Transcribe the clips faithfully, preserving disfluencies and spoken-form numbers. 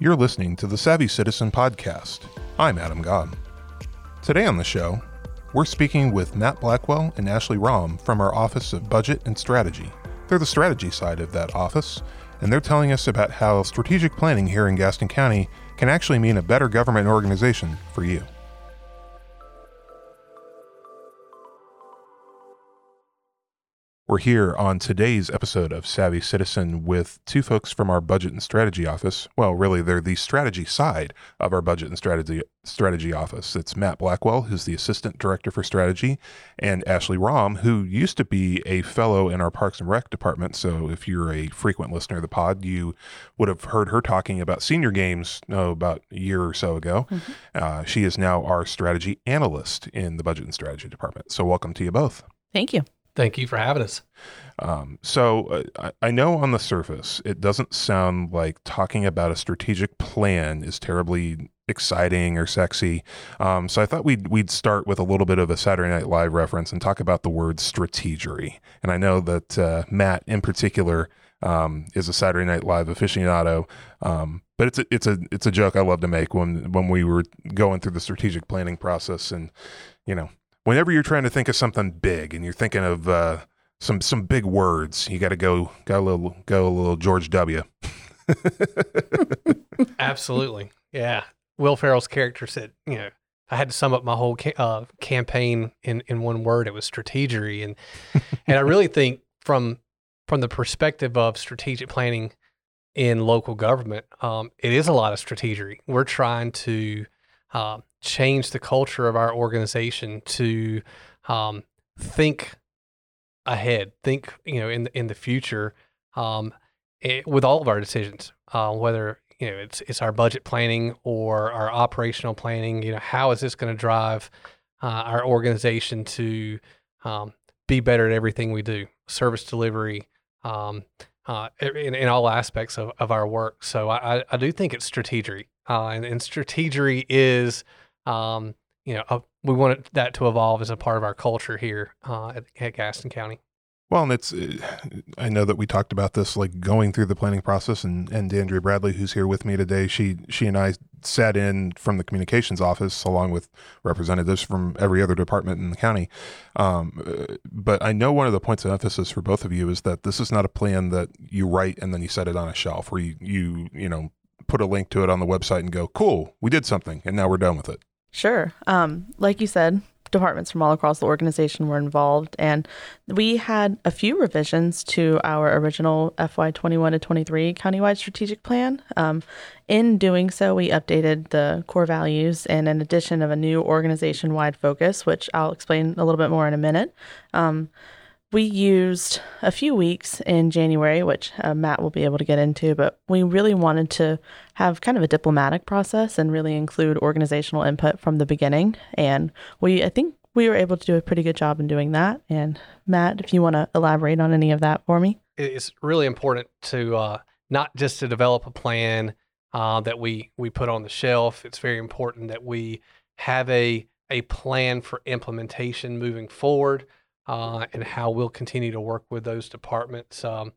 You're listening to the Savvy Citizen Podcast. I'm Adam Gobb. Today on the show, we're speaking with Matt Blackwell and Ashley Rahm from our Office of Budget and Strategy. They're the strategy side of that office, and they're telling us about how strategic planning here in Gaston County can actually mean a better government organization for you. We're here on today's episode of Savvy Citizen with two folks from our Budget and Strategy Office. Well, really, they're the strategy side of our Budget and Strategy Strategy Office. It's Matt Blackwell, who's the Assistant Director for Strategy, and Ashley Rahm, who used to be a fellow in our Parks and Rec department. So if you're a frequent listener of the pod, you would have heard her talking about senior games oh, about a year or so ago. Mm-hmm. Uh, she is now our strategy analyst in the Budget and Strategy Department. So welcome to you both. Thank you. Thank you for having us. Um, so uh, I know on the surface, it doesn't sound like talking about a strategic plan is terribly exciting or sexy. Um, so I thought we'd, we'd start with a little bit of a Saturday Night Live reference and talk about the word strategery. And I know that uh, Matt in particular um, is a Saturday Night Live aficionado. Um, but it's a, it's a, it's a joke I love to make when, when we were going through the strategic planning process and, you know, whenever you're trying to think of something big and you're thinking of uh, some some big words, you got to go got a little go a little George W. Absolutely, yeah. Will Ferrell's character said, you know, I had to sum up my whole ca- uh, campaign in, in one word. It was strategery, and and I really think from from the perspective of strategic planning in local government, um, it is a lot of strategery. We're trying to Uh, change the culture of our organization to um, think ahead, think you know in the, in the future um, it, with all of our decisions, uh, whether you know it's it's our budget planning or our operational planning. You know, how is this going to drive uh, our organization to um, be better at everything we do, service delivery, um, uh, in, in all aspects of, of our work. So I, I, I do think it's strategy. Uh, and, and strategery is, um, you know, uh, we want it, that to evolve as a part of our culture here uh, at, at Gaston County. Well, and it's, uh, I know that we talked about this, like going through the planning process and, and DeAndre Bradley, who's here with me today, she, she and I sat in from the communications office along with representatives from every other department in the county. Um, but I know one of the points of emphasis for both of you is that this is not a plan that you write and then you set it on a shelf where you, you, you know, put a link to it on the website and go, cool, we did something, and now we're done with it. Sure. Um, like you said, departments from all across the organization were involved, and we had a few revisions to our original F Y twenty-one to twenty-three countywide strategic plan. Um, in doing so, we updated the core values and an addition of a new organization-wide focus, which I'll explain a little bit more in a minute. Um, We used a few weeks in January, which uh, Matt will be able to get into, but we really wanted to have kind of a diplomatic process and really include organizational input from the beginning. And we, I think we were able to do a pretty good job in doing that. And Matt, if you want to elaborate on any of that for me. It's really important to uh, not just to develop a plan uh, that we, we put on the shelf. It's very important that we have a, a plan for implementation moving forward. Uh, and how we'll continue to work with those departments. Um,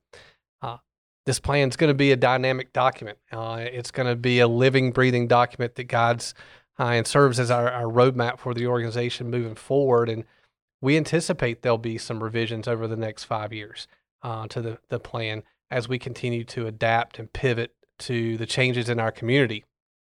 uh, this plan is going to be a dynamic document. Uh, it's going to be a living, breathing document that guides uh, and serves as our, our roadmap for the organization moving forward. And we anticipate there'll be some revisions over the next five years uh, to the, the plan as we continue to adapt and pivot to the changes in our community.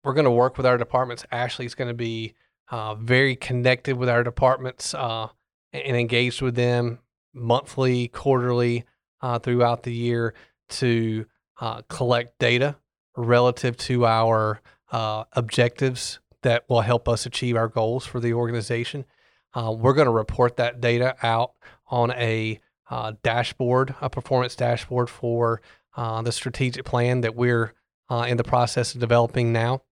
We're going to work with our departments. Ashley's going to be uh, very connected with our departments, uh, and engaged with them monthly, quarterly, uh, throughout the year to uh, collect data relative to our uh, objectives that will help us achieve our goals for the organization. Uh, we're going to report that data out on a uh, dashboard, a performance dashboard for uh, the strategic plan that we're uh, in the process of developing now.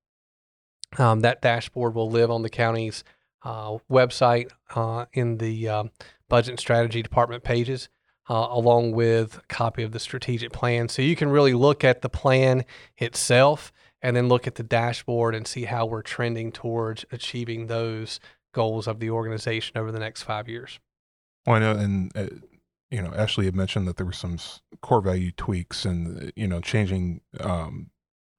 Um, that dashboard will live on the county's Uh, website uh, in the uh, Budget and Strategy Department pages, uh, along with a copy of the strategic plan. So you can really look at the plan itself and then look at the dashboard and see how we're trending towards achieving those goals of the organization over the next five years. Well, I know, and uh, you know, Ashley had mentioned that there were some core value tweaks and, you know, changing um,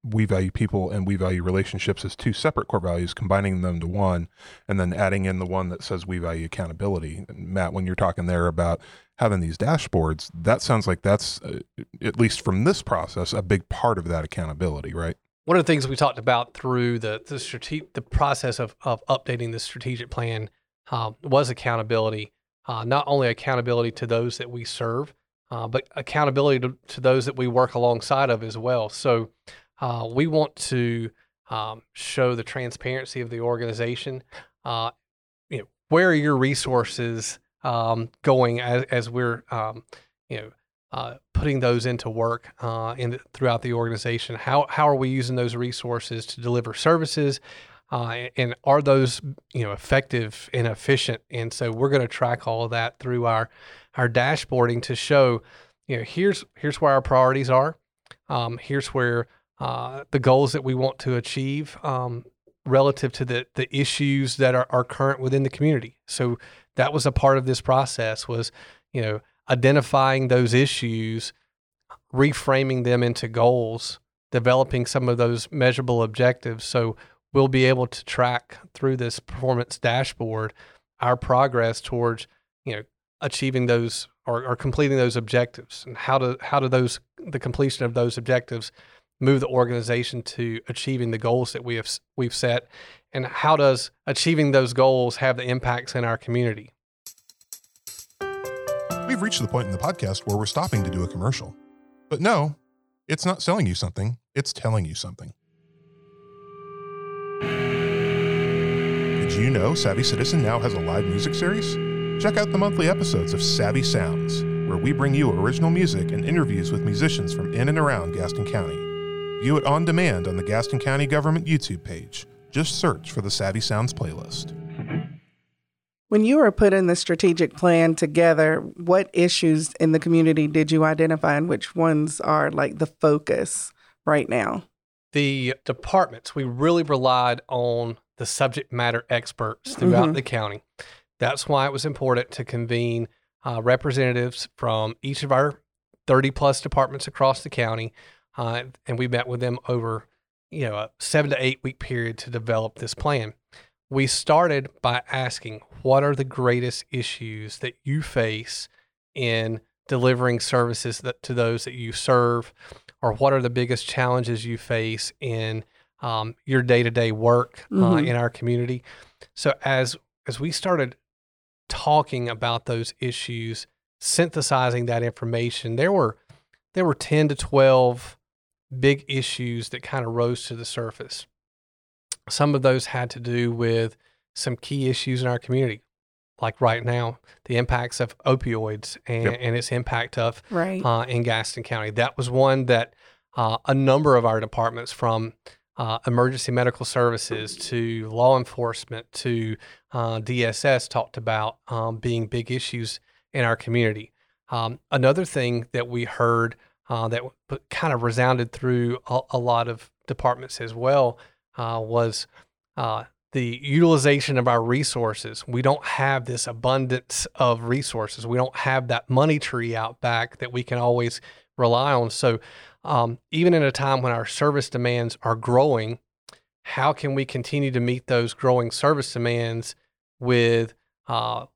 we value people and we value relationships as two separate core values, combining them to one, and then adding in the one that says we value accountability. And Matt, when you're talking there about having these dashboards, that sounds like that's, uh, at least from this process, a big part of that accountability, right? One of the things we talked about through the the, strate- the process of, of updating the strategic plan uh, was accountability, uh, not only accountability to those that we serve, uh, but accountability to, to those that we work alongside of as well. So uh, we want to um, show the transparency of the organization. Uh, you know, where are your resources um, going as, as we're um, you know, Uh, putting those into work uh, in, throughout the organization? How how are we using those resources to deliver services? Uh, and are those, you know, effective and efficient? And so we're going to track all of that through our, our dashboarding to show, you know, here's, here's where our priorities are. Um, here's where uh, the goals that we want to achieve um, relative to the, the issues that are, are current within the community. So that was a part of this process was, you know, identifying those issues, reframing them into goals, developing some of those measurable objectives. So we'll be able to track through this performance dashboard our progress towards, you know, achieving those or, or completing those objectives, and how do how do those the completion of those objectives move the organization to achieving the goals that we have we've set, and how does achieving those goals have the impacts in our community. We've reached the point in the podcast where we're stopping to do a commercial. But no, it's not selling you something, it's telling you something. Did you know Savvy Citizen now has a live music series? Check out the monthly episodes of Savvy Sounds, where we bring you original music and interviews with musicians from in and around Gaston County. View it on demand on the Gaston County Government YouTube page. Just search for the Savvy Sounds playlist. When you were putting the strategic plan together, what issues in the community did you identify, and which ones are like the focus right now? The departments, we really relied on the subject matter experts throughout mm-hmm. the county. That's why it was important to convene uh, representatives from each of our thirty plus departments across the county. Uh, and we met with them over, you know, a seven to eight week period to develop this plan. We started by asking, what are the greatest issues that you face in delivering services that, to those that you serve, or what are the biggest challenges you face in um, your day-to-day work mm-hmm. uh, in our community? So as as we started talking about those issues, synthesizing that information, there were there were ten to twelve big issues that kind of rose to the surface. Some of those had to do with some key issues in our community, like right now, the impacts of opioids and, yep. and its impact of right. uh, in Gaston County. That was one that uh, a number of our departments, from uh, emergency medical services to law enforcement to uh, D S S, talked about um, being big issues in our community. Um, another thing that we heard uh, that kind of resounded through a, a lot of departments as well Uh, was uh, the utilization of our resources. We don't have this abundance of resources. We don't have that money tree out back that we can always rely on. So um, even in a time when our service demands are growing, how can we continue to meet those growing service demands with uh,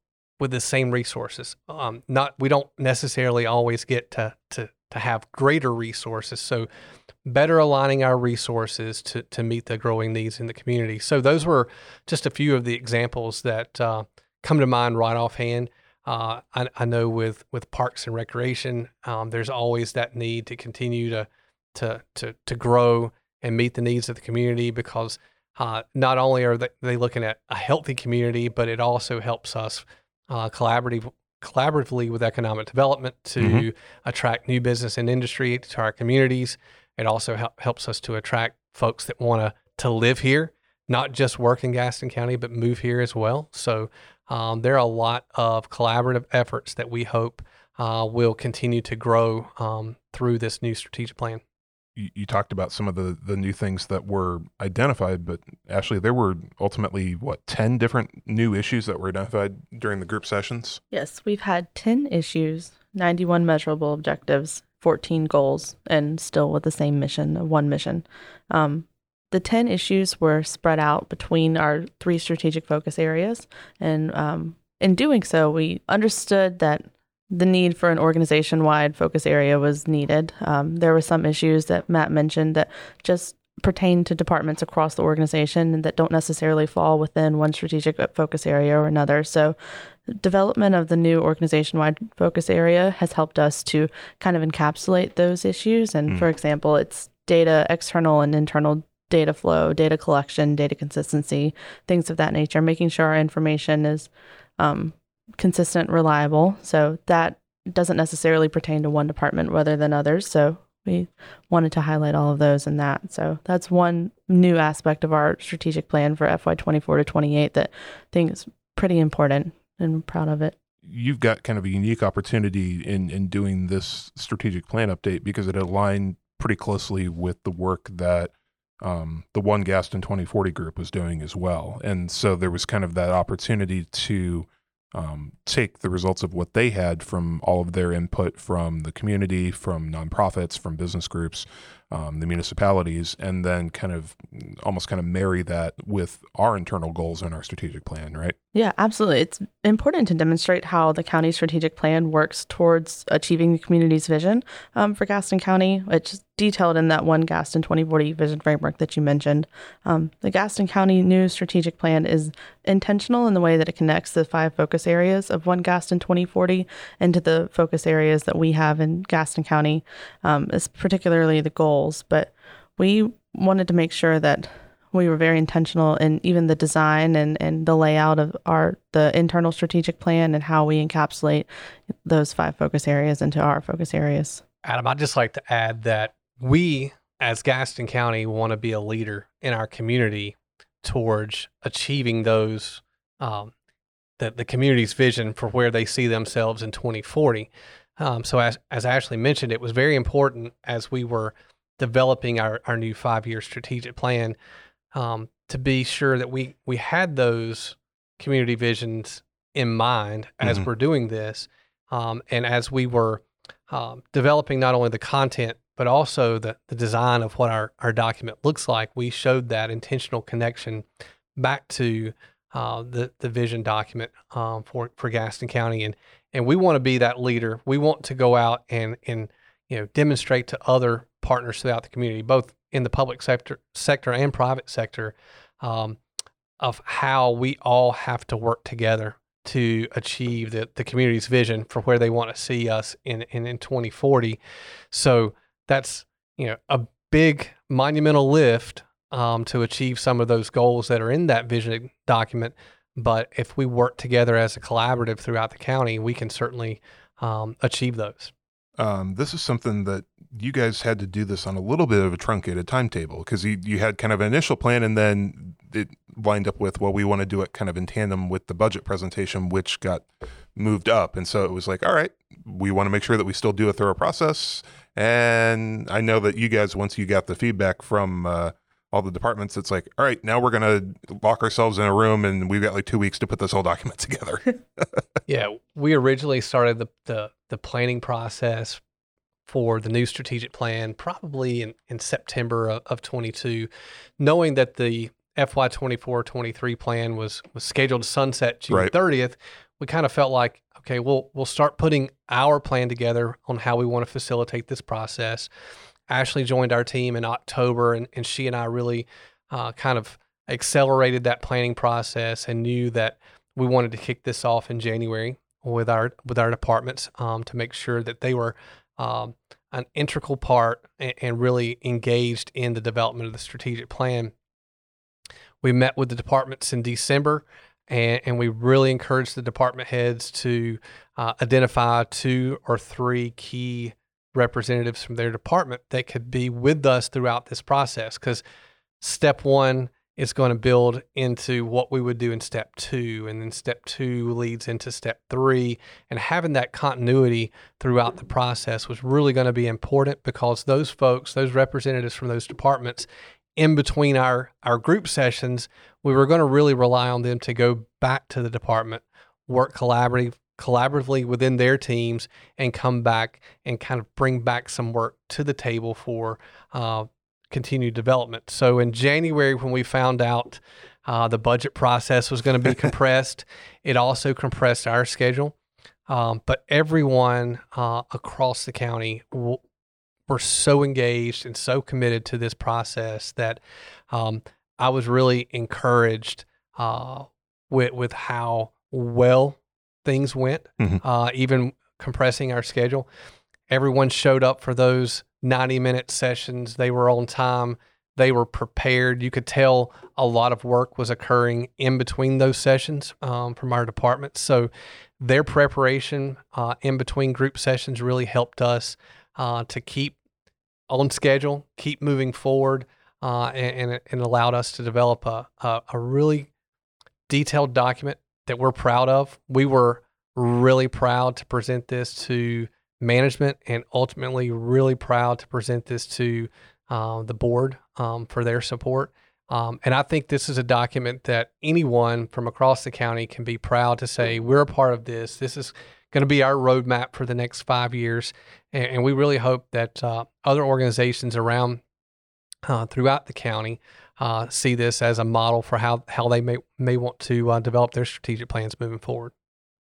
with the same resources? Um, not we don't necessarily always get to to to have greater resources. So better aligning our resources to, to meet the growing needs in the community. So those were just a few of the examples that uh, come to mind right offhand. Uh, I, I know with, with Parks and Recreation, um, there's always that need to continue to to to to grow and meet the needs of the community, because uh, not only are they looking at a healthy community, but it also helps us uh, collaborative collaboratively with economic development to mm-hmm. attract new business and industry to our communities. It also help, helps us to attract folks that want to to live here, not just work in Gaston County, but move here as well. So um, there are a lot of collaborative efforts that we hope uh, will continue to grow um, through this new strategic plan. You, you talked about some of the, the new things that were identified, but Ashley, there were ultimately, what, ten different new issues that were identified during the group sessions? Yes, we've had ten issues, ninety-one measurable objectives, fourteen goals and still with the same mission, one mission. Um, the ten issues were spread out between our three strategic focus areas. And um, in doing so, we understood that the need for an organization-wide focus area was needed. Um, there were some issues that Matt mentioned that just pertain to departments across the organization and that don't necessarily fall within one strategic focus area or another. So development of the new organization-wide focus area has helped us to kind of encapsulate those issues. And mm. for example, it's data, external and internal data flow, data collection, data consistency, things of that nature, making sure our information is um, consistent, reliable. So that doesn't necessarily pertain to one department rather than others. So we wanted to highlight all of those in that. So that's one new aspect of our strategic plan for F Y twenty-four to twenty-eight that I think is pretty important. And I'm proud of it. You've got kind of a unique opportunity in, in doing this strategic plan update because it aligned pretty closely with the work that um, the One Gaston twenty forty group was doing as well. And so there was kind of that opportunity to um, take the results of what they had from all of their input from the community, from nonprofits, from business groups, um, the municipalities, and then kind of almost kind of marry that with our internal goals in our strategic plan, right? Yeah, absolutely. It's important to demonstrate how the county strategic plan works towards achieving the community's vision um, for Gaston County, which is detailed in that One Gaston twenty forty vision framework that you mentioned. Um, the Gaston County new strategic plan is intentional in the way that it connects the five focus areas of One Gaston twenty forty into the focus areas that we have in Gaston County, um, is particularly the goals. But we wanted to make sure that we were very intentional in even the design and, and the layout of our the internal strategic plan and how we encapsulate those five focus areas into our focus areas. Adam, I'd just like to add that we, as Gaston County, want to be a leader in our community towards achieving those, um, the, the community's vision for where they see themselves in twenty forty. Um, so as, as Ashley mentioned, it was very important as we were developing our, our new five-year strategic plan Um, to be sure that we, we had those community visions in mind as mm-hmm. we're doing this. Um, and as we were um, developing not only the content, but also the, the design of what our, our document looks like, we showed that intentional connection back to uh, the, the vision document um, for, for Gaston County. And, and we want to be that leader. We want to go out and, and you know demonstrate to other partners throughout the community, both in the public sector sector and private sector, um, of how we all have to work together to achieve the, the community's vision for where they want to see us in, in, in twenty forty. So that's you know a big monumental lift um, to achieve some of those goals that are in that vision document. But if we work together as a collaborative throughout the county, we can certainly um, achieve those. Um, this is something that you guys had to do this on a little bit of a truncated timetable because you, you had kind of an initial plan and then it lined up with, well, we want to do it kind of in tandem with the budget presentation, which got moved up. And so it was like, all right, we want to make sure that we still do a thorough process. And I know that you guys, once you got the feedback from uh, all the departments, it's like, all right, now we're going to lock ourselves in a room and we've got like two weeks to put this whole document together. Yeah, we originally started the, the, the planning process for the new strategic plan probably in, in September of, of twenty-two, knowing that the F Y twenty-four twenty-three plan was was scheduled to sunset June right. thirtieth. We kind of felt like, okay, we'll we'll start putting our plan together on how we want to facilitate this process. Ashley joined our team in October, and, and she and I really uh, kind of accelerated that planning process and knew that we wanted to kick this off in January with our with our departments um, to make sure that they were Um, an integral part and, and really engaged in the development of the strategic plan. We met with the departments in December, and, and we really encouraged the department heads to uh, identify two or three key representatives from their department that could be with us throughout this process, because step one is going to build into what we would do in step two, and then step two leads into step three. And having that continuity throughout the process was really going to be important because those folks, those representatives from those departments, in between our, our group sessions, we were going to really rely on them to go back to the department, work collaborative, collaboratively within their teams and come back and kind of bring back some work to the table for uh, continued development. So in January, when we found out uh, the budget process was going to be compressed, it also compressed our schedule. Um, but everyone uh, across the county w- were so engaged and so committed to this process that um, I was really encouraged uh, with, with how well things went, mm-hmm. uh, even compressing our schedule. Everyone showed up for those ninety-minute sessions. They were on time. They were prepared. You could tell a lot of work was occurring in between those sessions um, from our department. So their preparation uh, in between group sessions really helped us uh, to keep on schedule, keep moving forward, uh, and, and it allowed us to develop a, a, a really detailed document that we're proud of. We were really proud to present this to management and ultimately really proud to present this to uh, the board um, for their support. Um, and I think this is a document that anyone from across the county can be proud to say, we're a part of this. This is going to be our roadmap for the next five years. And, and we really hope that uh, other organizations around uh, throughout the county Uh, see this as a model for how, how they may may want to uh, develop their strategic plans moving forward.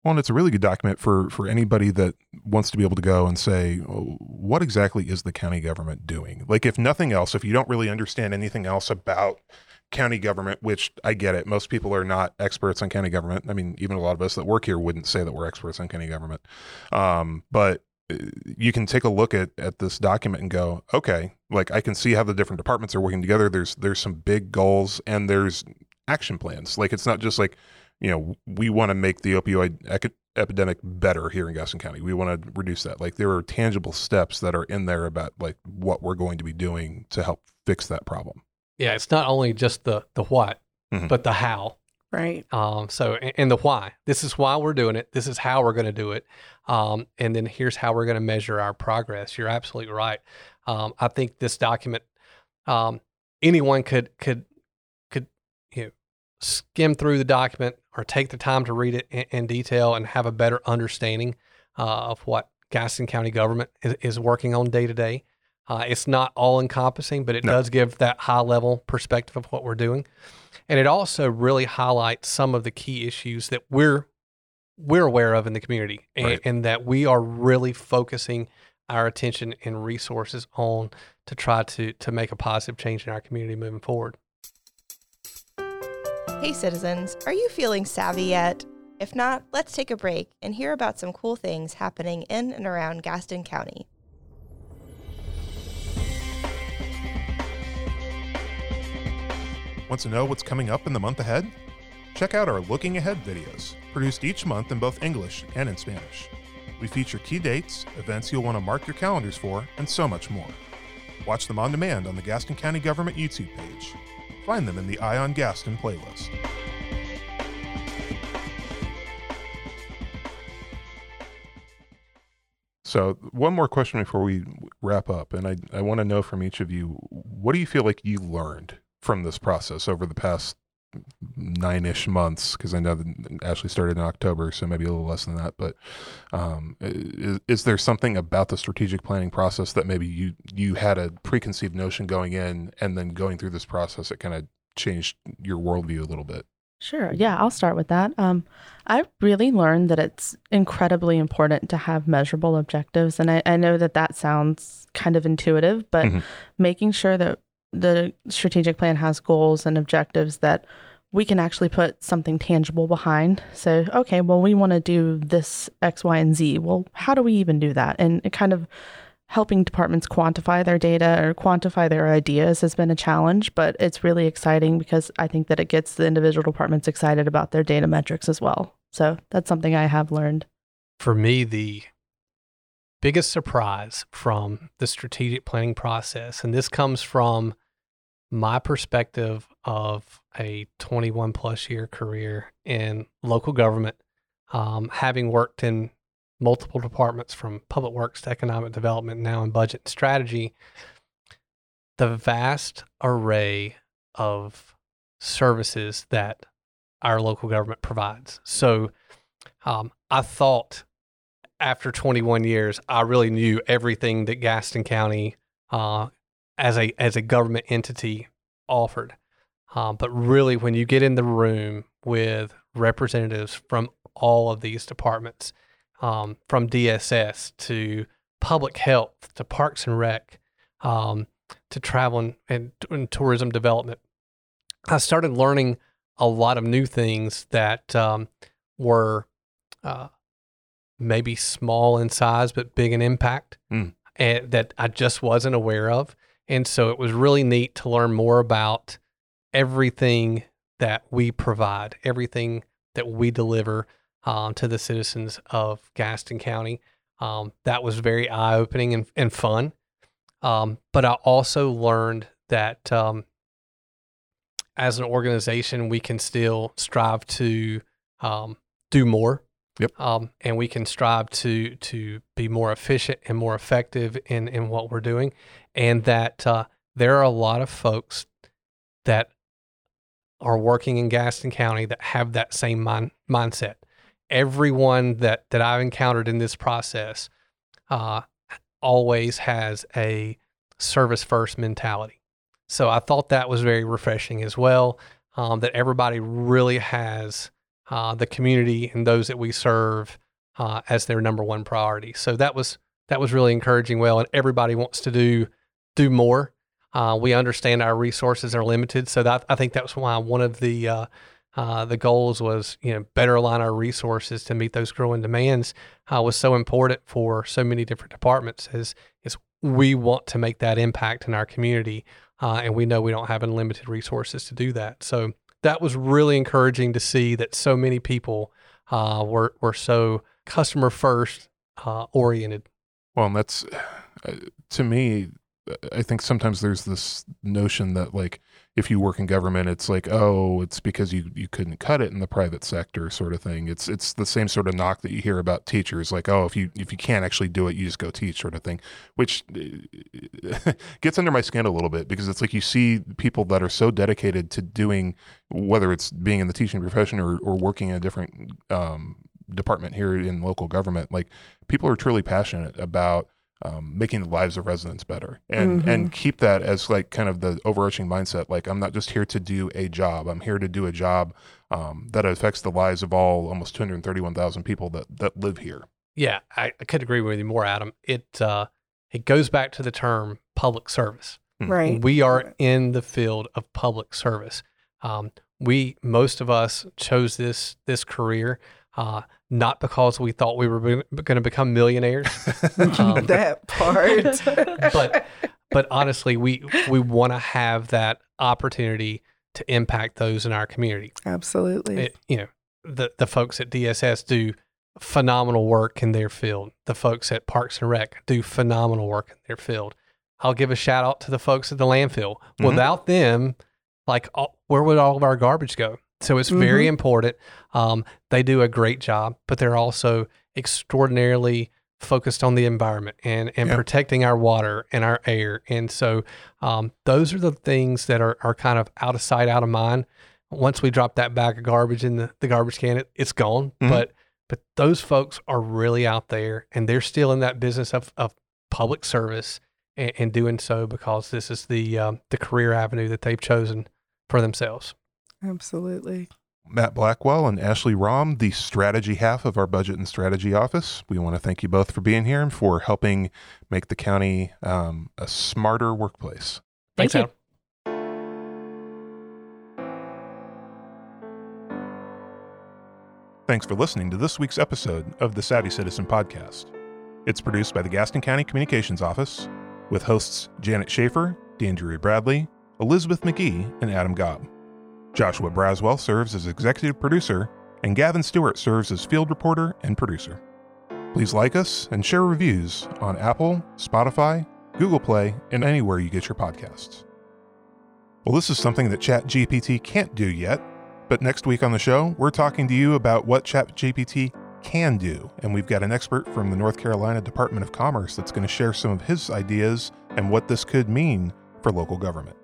Well, and it's a really good document for, for anybody that wants to be able to go and say, well, what exactly is the county government doing? Like, if nothing else, if you don't really understand anything else about county government, which I get it, most people are not experts on county government. I mean, even a lot of us that work here wouldn't say that we're experts on county government. Um, but you can take a look at, at this document and go, okay, like I can see how the different departments are working together. There's, there's some big goals and there's action plans. Like, it's not just like, you know, we want to make the opioid ec- epidemic better here in Gaston County. We want to reduce that. Like, there are tangible steps that are in there about like what we're going to be doing to help fix that problem. Yeah. It's not only just the, the what, mm-hmm. but the how. Right. Um, so, and, and the why. This is why we're doing it. This is how we're going to do it. Um, and then here's how we're going to measure our progress. You're absolutely right. Um, I think this document, um, anyone could could could you know, skim through the document or take the time to read it in, in detail and have a better understanding uh, of what Gaston County government is, is working on day to day. Uh, it's not all-encompassing, but it no. does give that high-level perspective of what we're doing. And it also really highlights some of the key issues that we're we're aware of in the community and, right. and that we are really focusing our attention and resources on to try to, to make a positive change in our community moving forward. Hey, citizens, are you feeling savvy yet? If not, let's take a break and hear about some cool things happening in and around Gaston County. Want to know what's coming up in the month ahead? Check out our Looking Ahead videos, produced each month in both English and in Spanish. We feature key dates, events you'll want to mark your calendars for, and so much more. Watch them on demand on the Gaston County Government YouTube page. Find them in the Eye on Gaston playlist. So one more question before we wrap up, and I, I want to know from each of you, what do you feel like you learned from this process over the past nine-ish months, because I know that Ashley started in October, so maybe a little less than that, but um, is, is there something about the strategic planning process that maybe you you had a preconceived notion going in, and then going through this process that kind of changed your worldview a little bit? Sure. Yeah, I'll start with that. Um, I really learned that it's incredibly important to have measurable objectives, and I, I know that that sounds kind of intuitive, but mm-hmm. making sure that the strategic plan has goals and objectives that we can actually put something tangible behind. So, okay, well, we want to do this X, Y, and Z. Well, how do we even do that? And it kind of helping departments quantify their data or quantify their ideas has been a challenge, but it's really exciting because I think that it gets the individual departments excited about their data metrics as well. So that's something I have learned. For me, the biggest surprise from the strategic planning process, and this comes from my perspective of a twenty-one plus year career in local government, um, having worked in multiple departments from public works to economic development, now in budget and strategy, the vast array of services that our local government provides. So um, I thought after twenty-one years, I really knew everything that Gaston County uh, as a as a government entity offered. Um, but really, when you get in the room with representatives from all of these departments, um, from D S S to public health to Parks and Rec um, to travel and, and, and tourism development, I started learning a lot of new things that um, were uh, maybe small in size but big in impact mm. and that I just wasn't aware of. And so it was really neat to learn more about everything that we provide, everything that we deliver um, to the citizens of Gaston County. Um, that was very eye-opening and, and fun. Um, but I also learned that um, as an organization, we can still strive to um, do more. Yep. Um, and we can strive to to be more efficient and more effective in, in what we're doing. And that uh, there are a lot of folks that are working in Gaston County that have that same mind, mindset. Everyone that, that I've encountered in this process uh, always has a service first mentality. So I thought that was very refreshing as well, um, that everybody really has uh, the community and those that we serve uh, as their number one priority. So that was that was really encouraging. Well, and everybody wants to do do more. Uh, we understand our resources are limited, so that, I think that's why one of the uh, uh, the goals was, you know, better align our resources to meet those growing demands uh, was so important for so many different departments. Is is we want to make that impact in our community, uh, and we know we don't have unlimited resources to do that. So that was really encouraging to see that so many people uh, were were so customer first uh, oriented. Well, and that's uh, to me. I think sometimes there's this notion that, like, if you work in government, it's like, oh, it's because you, you couldn't cut it in the private sector sort of thing. It's it's the same sort of knock that you hear about teachers, like, oh, if you if you can't actually do it, you just go teach sort of thing, which gets under my skin a little bit, because it's like you see people that are so dedicated to doing, whether it's being in the teaching profession or, or working in a different um, department here in local government, like, people are truly passionate about Um, making the lives of residents better, and mm-hmm. and keep that as, like, kind of the overarching mindset. Like, I'm not just here to do a job. I'm here to do a job um, that affects the lives of all almost two hundred thirty-one thousand people that, that live here. Yeah, I, I could agree with you more, Adam. It uh, it goes back to the term public service. Mm-hmm. Right. We are in the field of public service. Um, we, most of us chose this this career uh not because we thought we were be- going to become millionaires. Um, that part. but but honestly, we we want to have that opportunity to impact those in our community. Absolutely. It, you know, the, the folks at D S S do phenomenal work in their field. The folks at Parks and Rec do phenomenal work in their field. I'll give a shout out to the folks at the landfill. Mm-hmm. Without them, like, all, where would all of our garbage go? So it's very mm-hmm. important. Um, they do a great job, but they're also extraordinarily focused on the environment and, and yep. protecting our water and our air. And so um, those are the things that are, are kind of out of sight, out of mind. Once we drop that bag of garbage in the, the garbage can, it, it's gone. Mm-hmm. But but those folks are really out there, and they're still in that business of, of public service and, and doing so because this is the um, the career avenue that they've chosen for themselves. Absolutely. Matt Blackwell and Ashley Rahm, the strategy half of our budget and strategy office. We want to thank you both for being here and for helping make the county um, a smarter workplace. Thank Thanks, you. Adam. Thanks for listening to this week's episode of the Savvy Citizen Podcast. It's produced by the Gaston County Communications Office with hosts Janet Schaefer, DeAndre Bradley, Elizabeth McGee, and Adam Gobb. Joshua Braswell serves as executive producer, and Gavin Stewart serves as field reporter and producer. Please like us and share reviews on Apple, Spotify, Google Play, and anywhere you get your podcasts. Well, this is something that ChatGPT can't do yet, but next week on the show, we're talking to you about what ChatGPT can do, and we've got an expert from the North Carolina Department of Commerce that's going to share some of his ideas and what this could mean for local government.